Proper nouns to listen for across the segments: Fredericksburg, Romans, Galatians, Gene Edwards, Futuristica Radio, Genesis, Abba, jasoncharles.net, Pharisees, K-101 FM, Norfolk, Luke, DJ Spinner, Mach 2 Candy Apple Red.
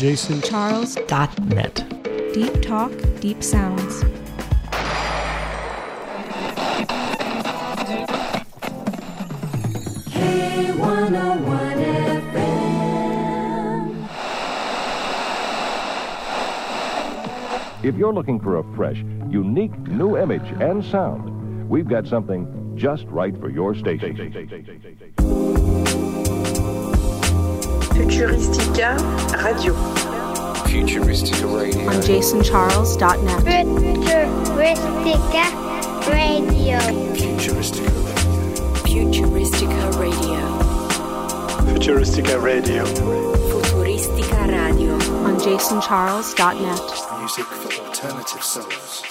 jasoncharles.net. Deep talk, deep sounds. K-101 FM. If you're looking for a fresh, unique new image and sound, we've got something just right for your station. Futuristica Radio. Futuristica Radio. On jasoncharles.net. Futuristica Radio. Futuristica Radio. Futuristica Radio. Futuristica Radio. Futuristica Radio. On jasoncharles.net. Music for alternative souls.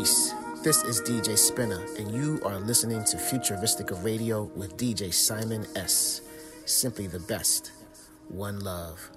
Peace. This is DJ Spinner, and you are listening to Futuristica Radio with DJ Simon S. Simply the best. One love.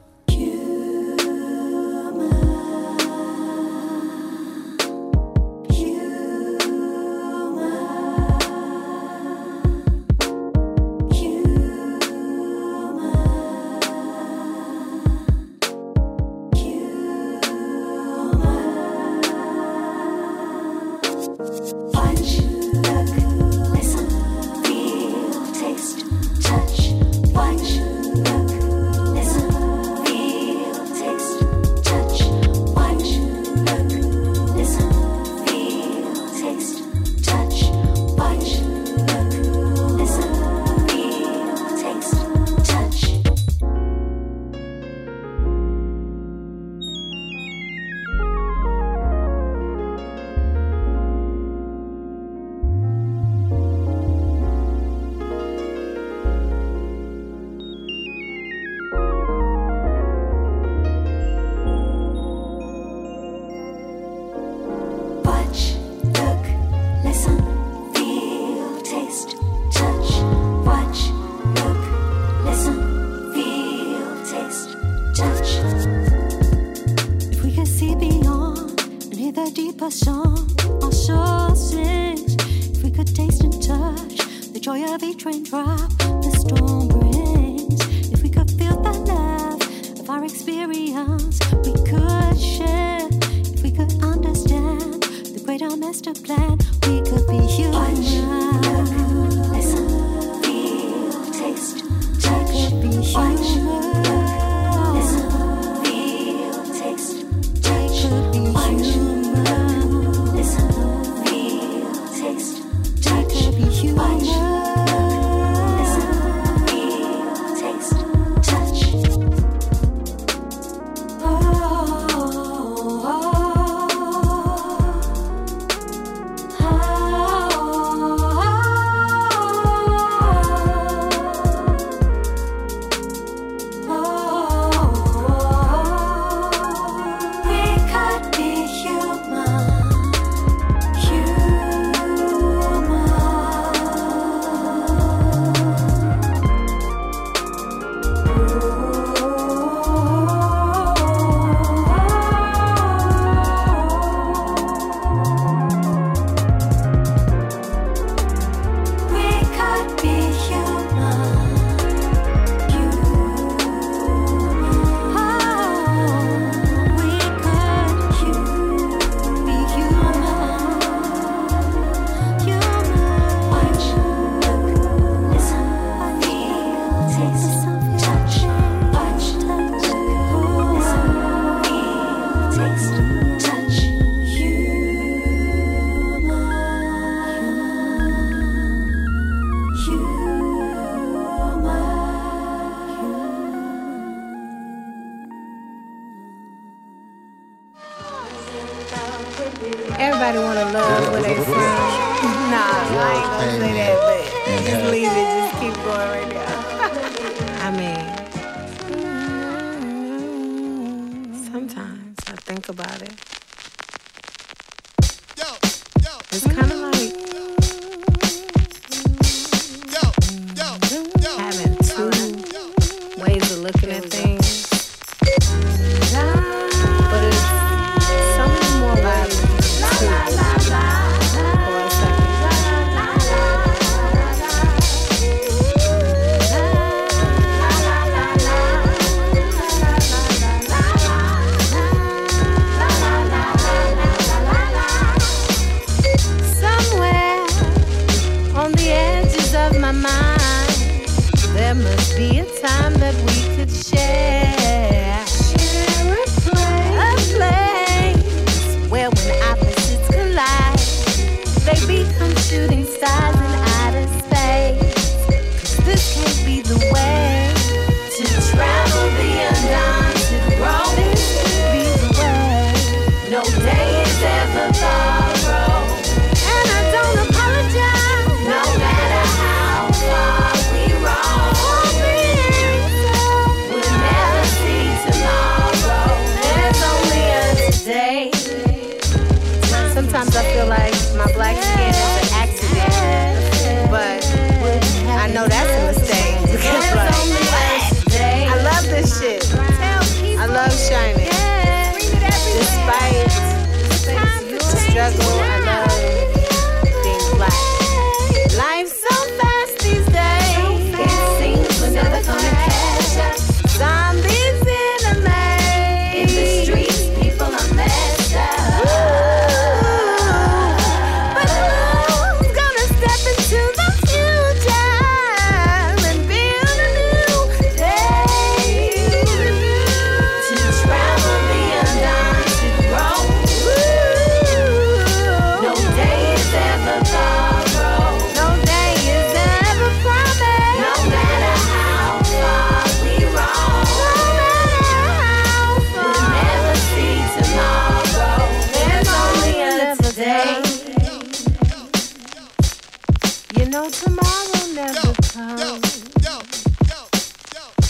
You know tomorrow never comes.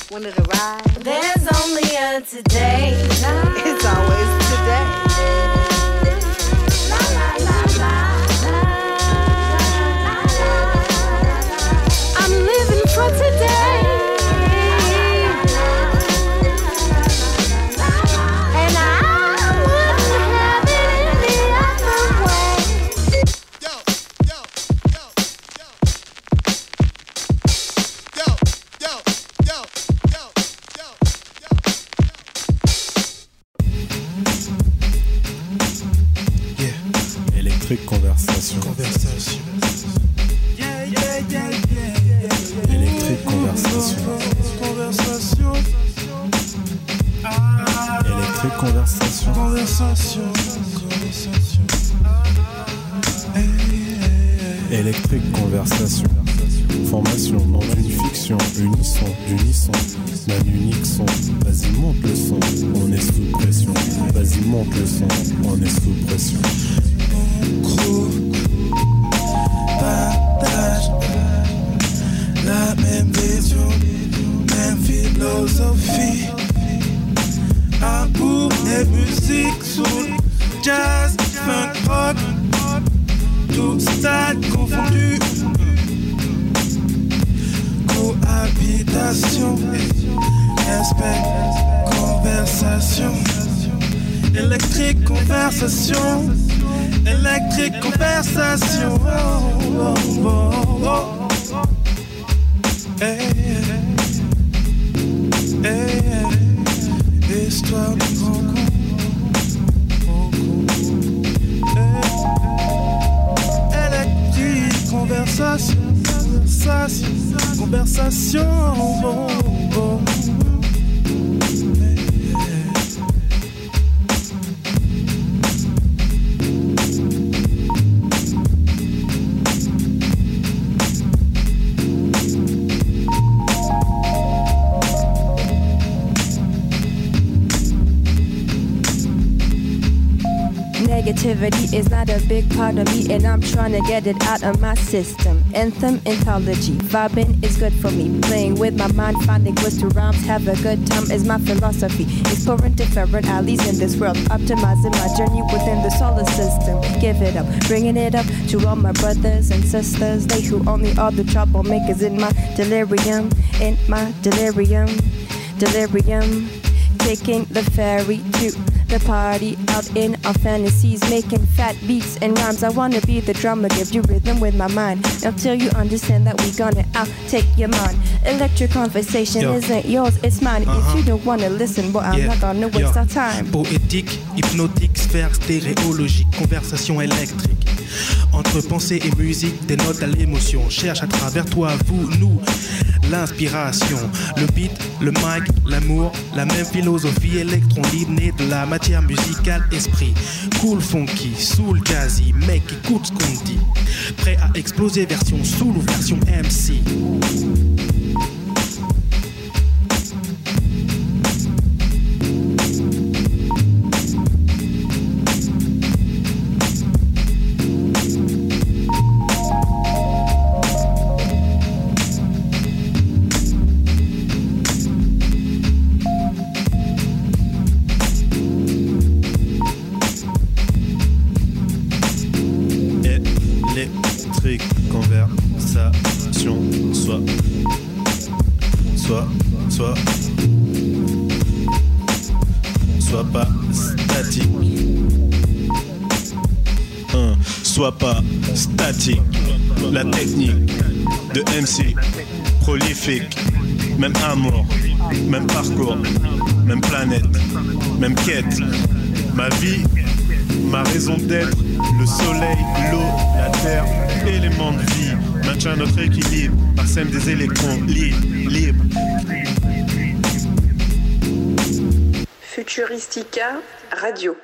When it arrives, there's only a today. It's always today. La la la la la la la. I'm living for today, and I wouldn't have it any other way. Conversation. Électrique conversation. Électrique conversation. Électrique conversation. Formation dans une fiction, unisson, d'unisson, d'un unique son. Vas-y monte le son, on est sous pression. Vas-y monte le son, on est sous pression. Partage la même vision, même philosophie. Amour et musique soul, jazz, funk, rock, tout stade confondu. Cohabitation, respect, conversation, électrique conversation. Électrique conversation. Oh, oh, oh, oh. Hey, hey, hey. Histoire de rencontre. Hey. Électrique conversation. Conversation. Oh, oh, oh. Negativity is not a big part of me, and I'm trying to get it out of my system. Anthem, anthology, vibing is good for me. Playing with my mind, finding words to rhymes, have a good time is my philosophy. Exploring different alleys in this world, optimizing my journey within the solar system. Give it up, bringing it up to all my brothers and sisters, they who only are the troublemakers in my delirium, in my delirium, delirium. Taking the ferry to the party out in our fantasies, making fat beats and rhymes. I wanna be the drummer, give you rhythm with my mind. Until you understand that we gonna out take your mind. Electric conversation isn't yours, it's mine. If you don't wanna listen, well I'm not gonna waste our time. Poétique, hypnotique, sphère stéréologique, conversation électrique. Entre pensée et musique, des notes à l'émotion. Cherche à travers toi, vous, nous, l'inspiration. Le beat, le mic, l'amour, la même philosophie. Électron libre, né de la matière musicale, esprit. Cool, funky, soul, jazzy. Mec, écoute ce qu'on dit. Prêt à exploser, version soul ou version MC. Sois pas statique, la technique de MC, prolifique, même amour, même parcours, même planète, même quête, ma vie, ma raison d'être, le soleil, l'eau, la terre, éléments de vie, maintient notre équilibre, par sème des électrons, libre. Futuristica Radio.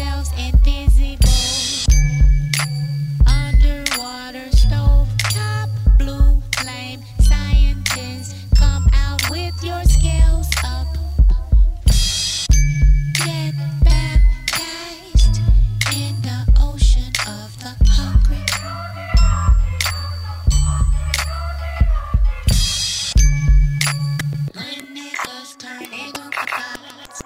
themselves invisible. Underwater stove, top blue flame, scientists come out with your scales up. Get baptized in the ocean of the hungry. When niggas turn into gods.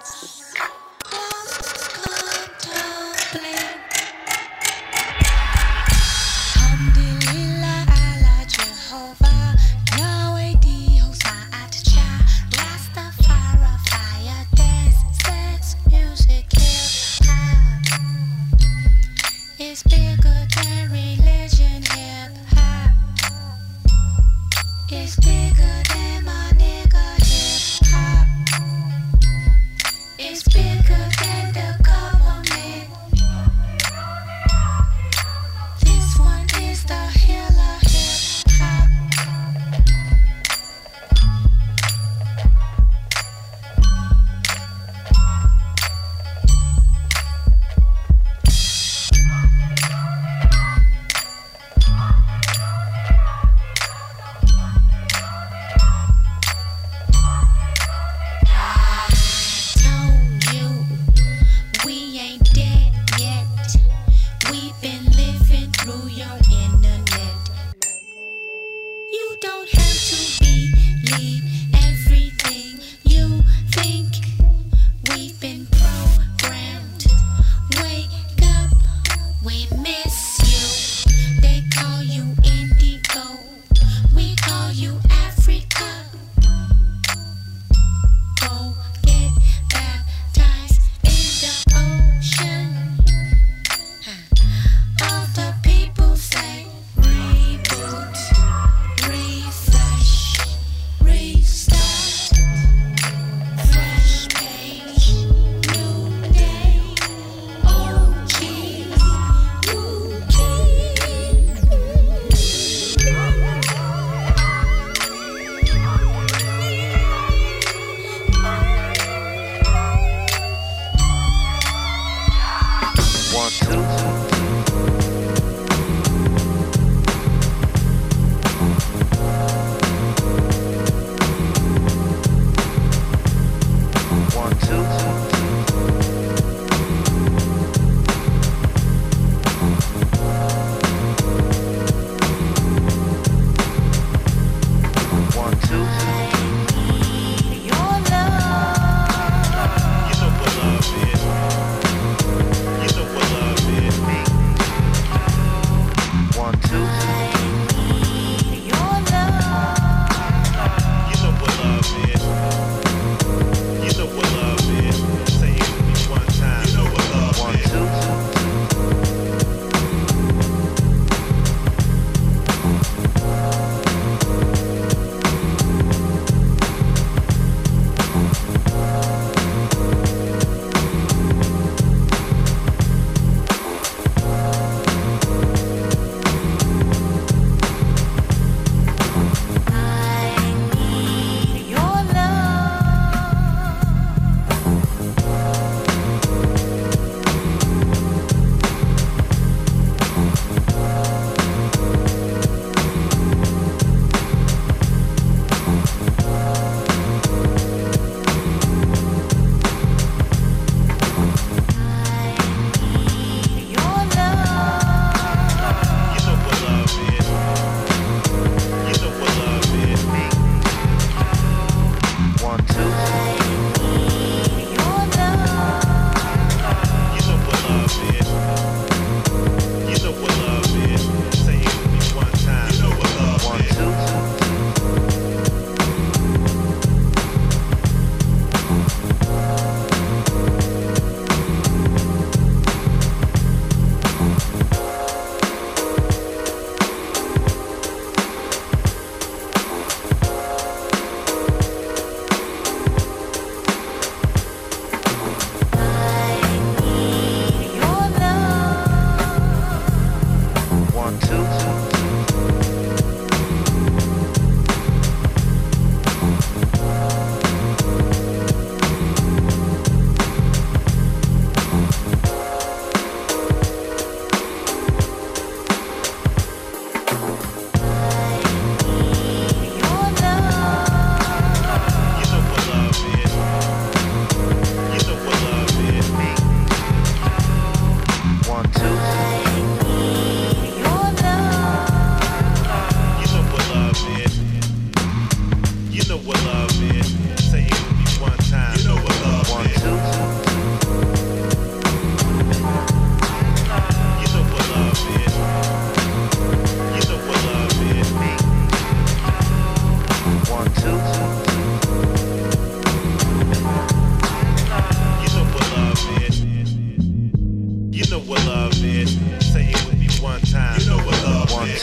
You're so full of it.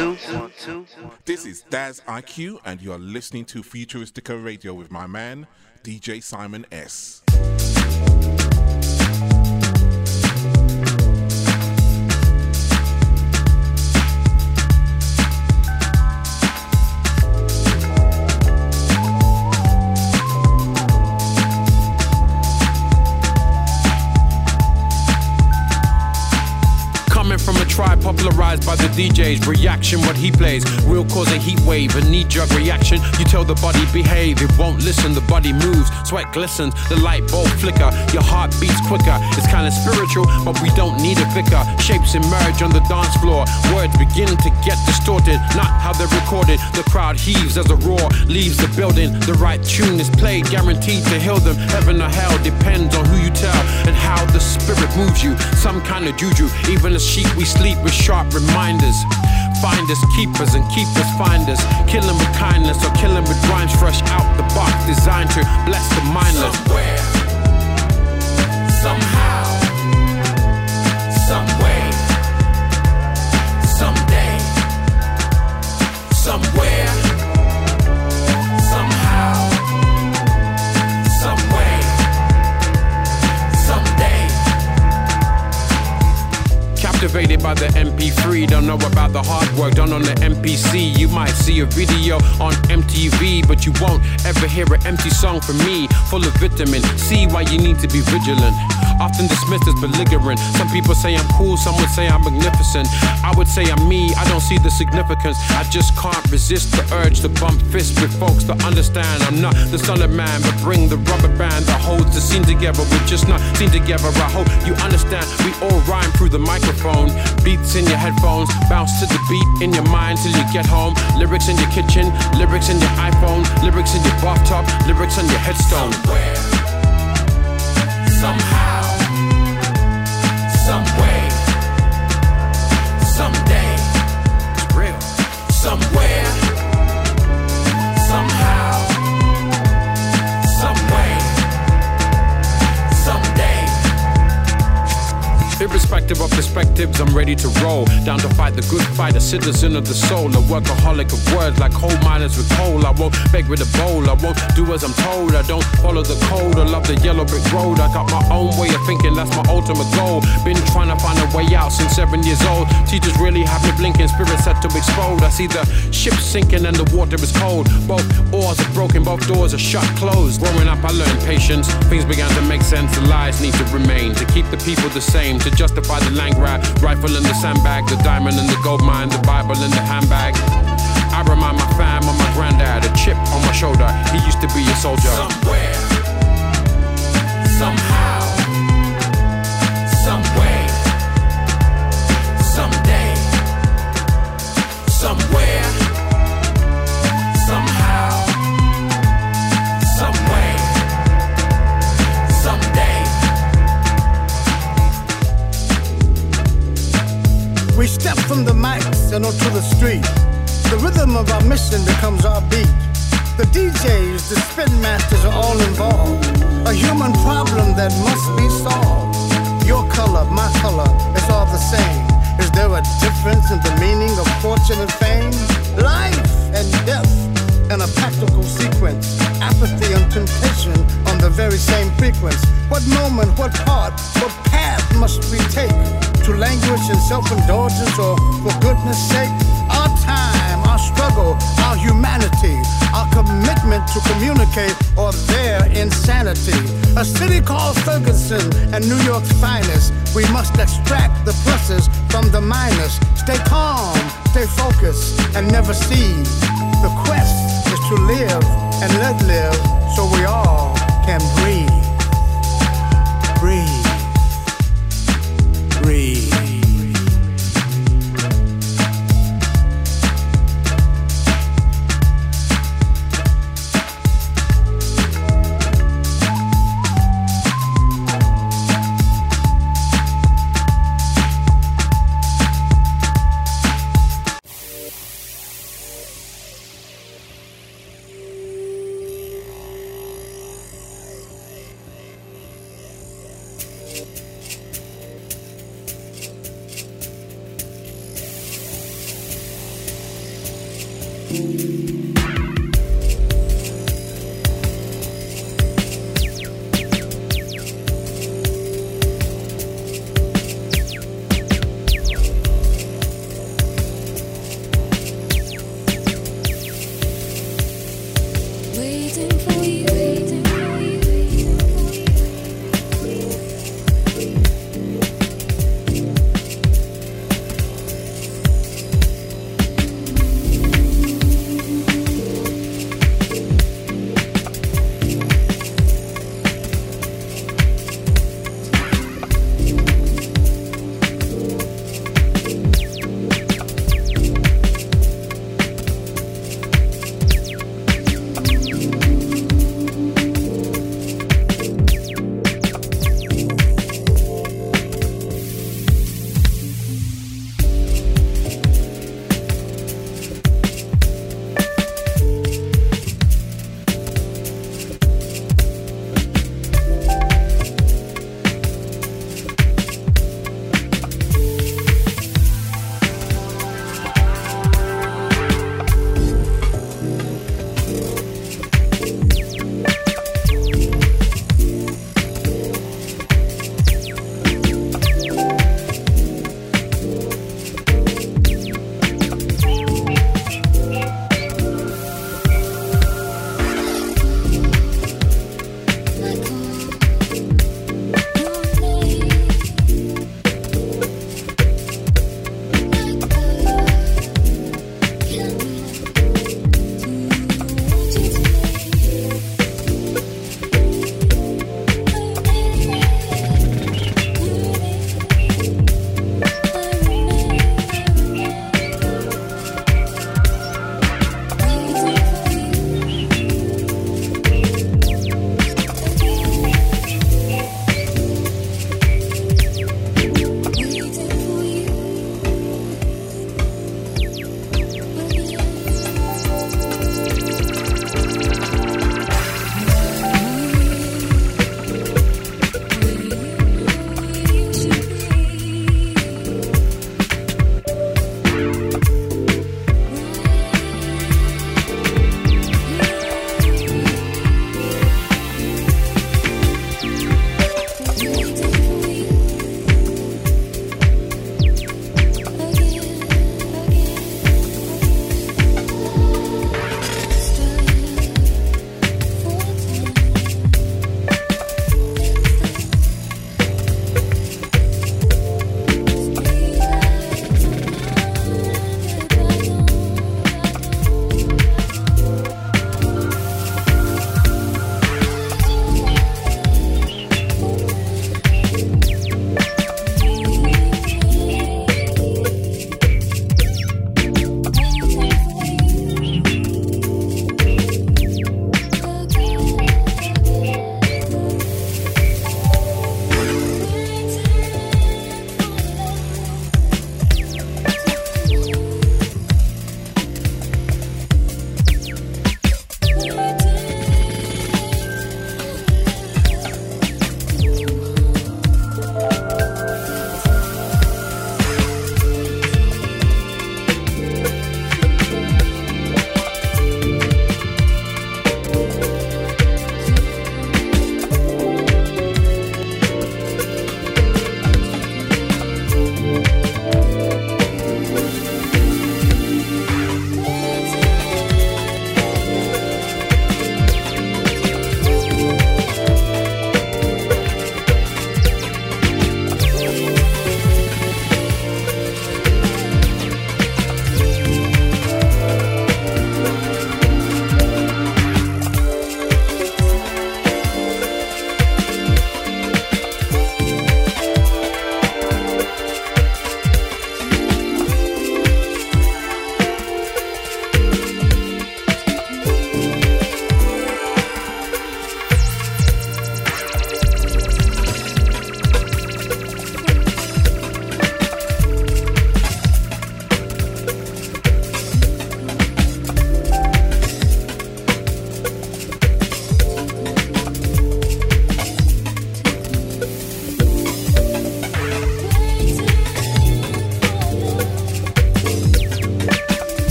One, two. This is Daz IQ, and you are listening to Futuristica Radio with my man, DJ Simon S. Tribe popularized by the DJs, reaction what he plays, will cause a heat wave, a knee-jerk reaction. You tell the body behave, it won't listen, the body moves, sweat glistens, the light bulb flicker, your heart beats quicker. It's kind of spiritual, but we don't need a vicar. Shapes emerge on the dance floor, words begin to get distorted, not how they're recorded. The crowd heaves as a roar leaves the building. The right tune is played, guaranteed to heal them. Heaven or hell depends on who you tell and how the spirit moves you. Some kind of juju, even a sheep we sleep with sharp reminders. Find us keepers and keepers find us. Killing with kindness or killing with rhymes fresh out the box, designed to bless the mindless. Somewhere, somehow, someway, someday, somewhere, somehow, someway, someday. Captivated by the MP3, don't know about the hard work done on the MPC. You might see a video on MTV, but you won't ever hear an empty song from me, full of vitamin. See why you need to be vigilant, often dismissed as belligerent. Some people say I'm cool, some would say I'm magnificent. I would say I'm me, I don't see the significance. I just can't resist the urge to bump fists with folks that understand. I'm not the solid man, but bring the rubber band that holds the scene together. We're just not seen together, I hope you understand. We all rhyme through the microphone. Beats in your headphones, bounce to the beat in your mind till you get home. Lyrics in your kitchen, lyrics in your iPhone, lyrics in your bathtub, lyrics on your headstone. Somewhere, somehow, someway, someday. It's real. Somewhere, somehow, someway, someday. Irrespective of perspectives, I'm ready to roll. Down to fight the good fight, a citizen of the soul. A workaholic of words like coal miners with coal. I won't beg with a bowl, I won't do as I'm told. I don't follow the code, I love the yellow brick road. I got my own way of thinking, that's my ultimate goal. Been trying to find a way out since 7 years old. Teachers really have me blinking, spirit set to explode. I see the ship sinking and the water is cold. Both oars are broken, both doors are shut, closed. Growing up I learned patience, things began to make sense. The lies need to remain, to keep the people the same. To justify the land grab, rifle in the sandbag, the diamond in the gold mine, the Bible in the handbag. I remind my fam of my granddad, a chip on my shoulder, he used to be a soldier. Somewhere, somehow, someway, someday, somewhere, somehow, someway, someday. We step from the mics and onto the street. The rhythm of our mission becomes our beat. The DJs, the spin masters are all involved. A human problem that must be solved. Your color, my color, it's all the same. Is there a difference in the meaning of fortune and fame? Life and death in a practical sequence. Apathy and temptation on the very same frequency. What moment, what part, what path must we take? To languish in self-indulgence or for goodness sake? Our time, our struggle, our humanity, our commitment to communicate or their insanity. A city called Ferguson and New York's finest. We must extract the pluses from the minus. Stay calm, stay focused, and never cease. The quest is to live and let live so we all can breathe. Breathe. Breathe.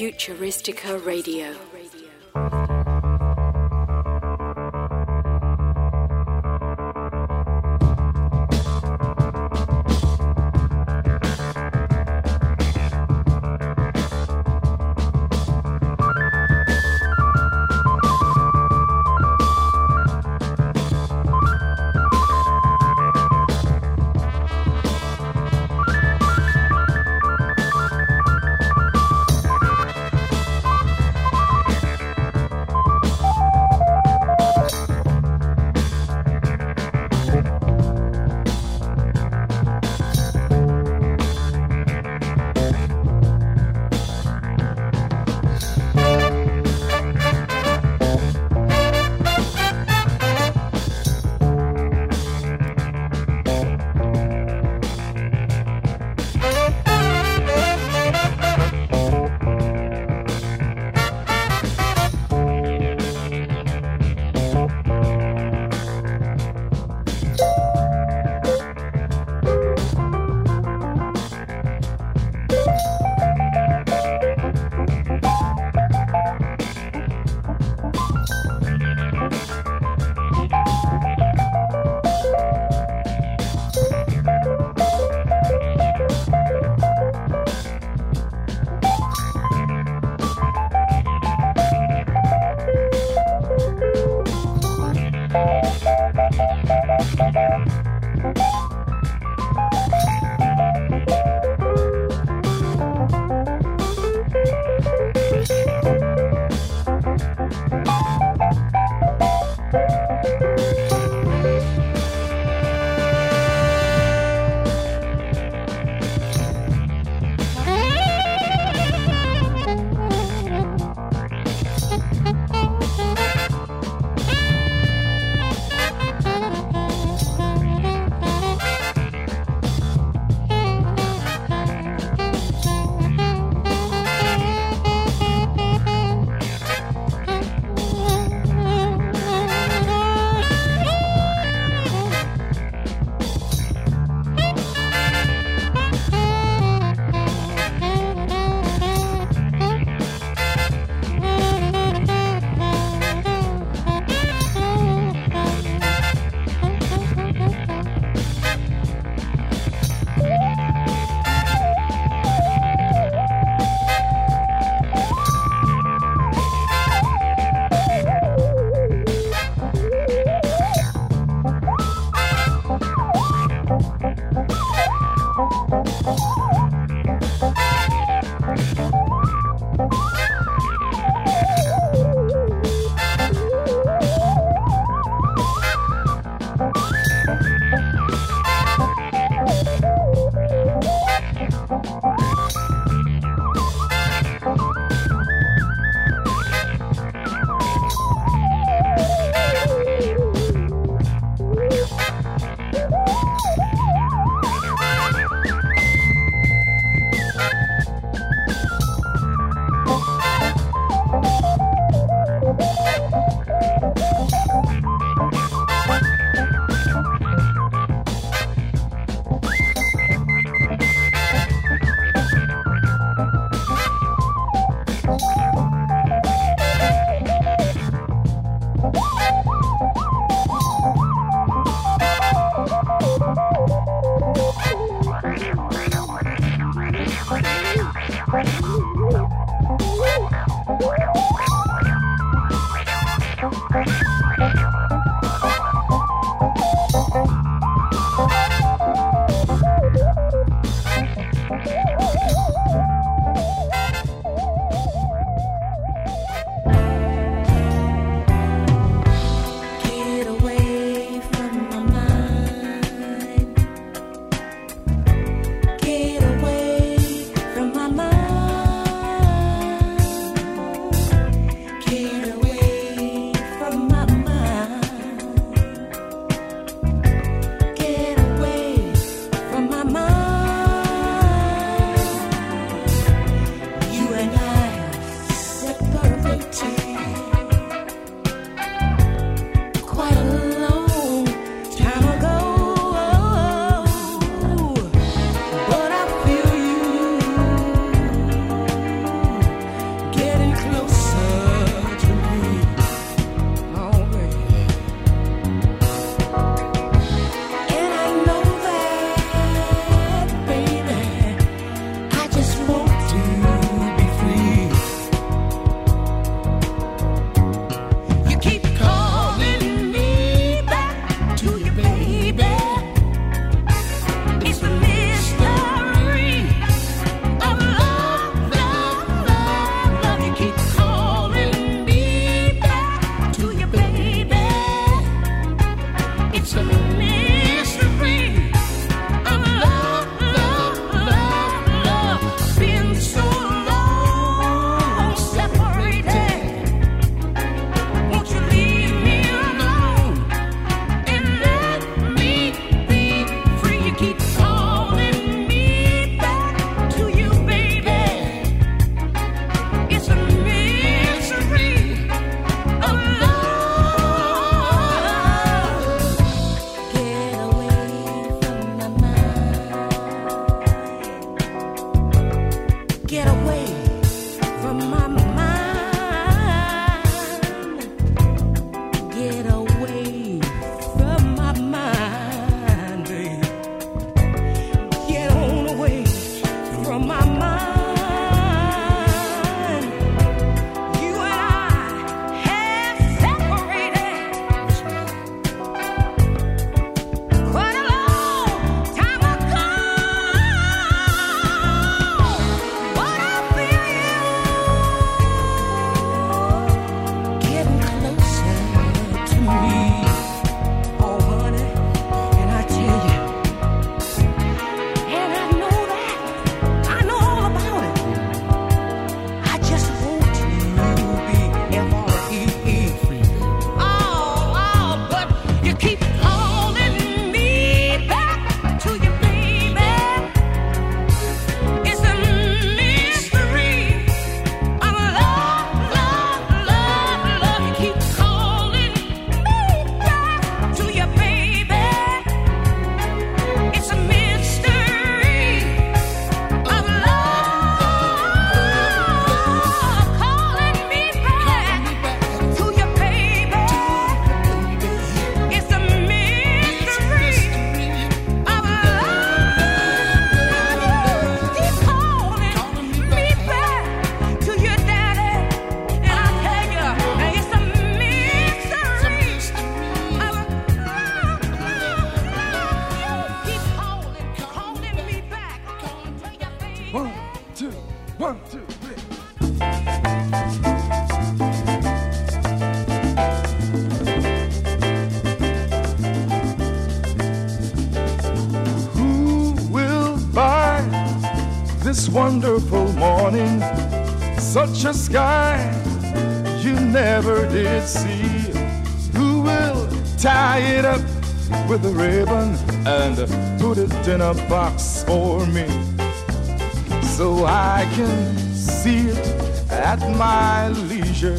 Futuristica Radio. wonderful morning, such a sky you never did see. Who will tie it up with a ribbon and put it in a box for me, so I can see it at my leisure?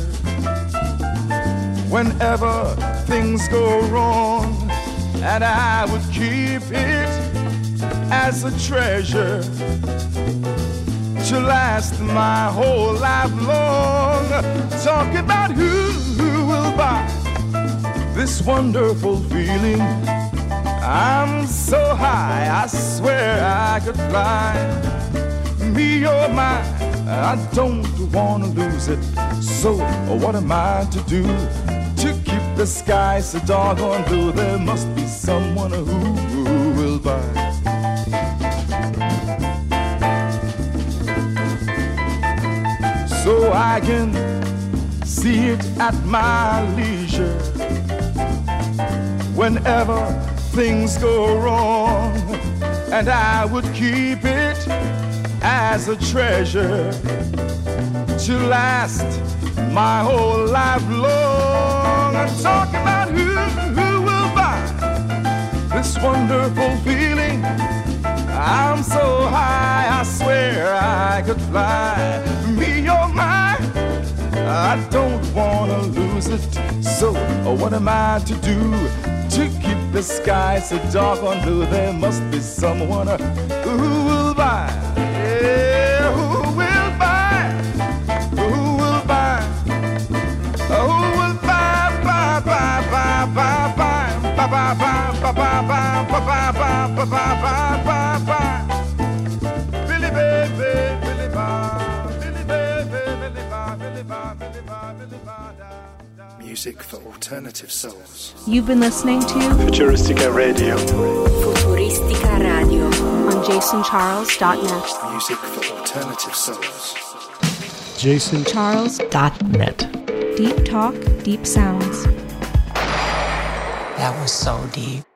Whenever things go wrong, and I would keep it as a treasure to last my whole life long. Talk about who will buy this wonderful feeling. I'm so high, I swear I could fly. Me or mine, I don't want to lose it. So what am I to do to keep the sky so doggone blue? There must be someone who will buy. So I can see it at my leisure. Whenever things go wrong, and I would keep it as a treasure to last my whole life long. I'm talking about who will buy this wonderful feeling. I'm so high, I swear I could fly. Me or mine, I don't want to lose it. So what am I to do to keep the sky so doggone blue? There must be someone who will buy. Yeah, who will buy? Who will buy? Who will buy? Buy, buy, buy, buy, buy. Ba ba ba ba ba ba ba ba ba ba ba. Billy baby, Billy ba, Billy baby, Billy ba, Billy ba, Billy ba, Billy ba da. Music for alternative souls. You've been listening to Futuristica Radio. Futuristica Radio on jasoncharles.net. Music for alternative souls. jasoncharles.net. Deep talk, deep sounds. That was so deep.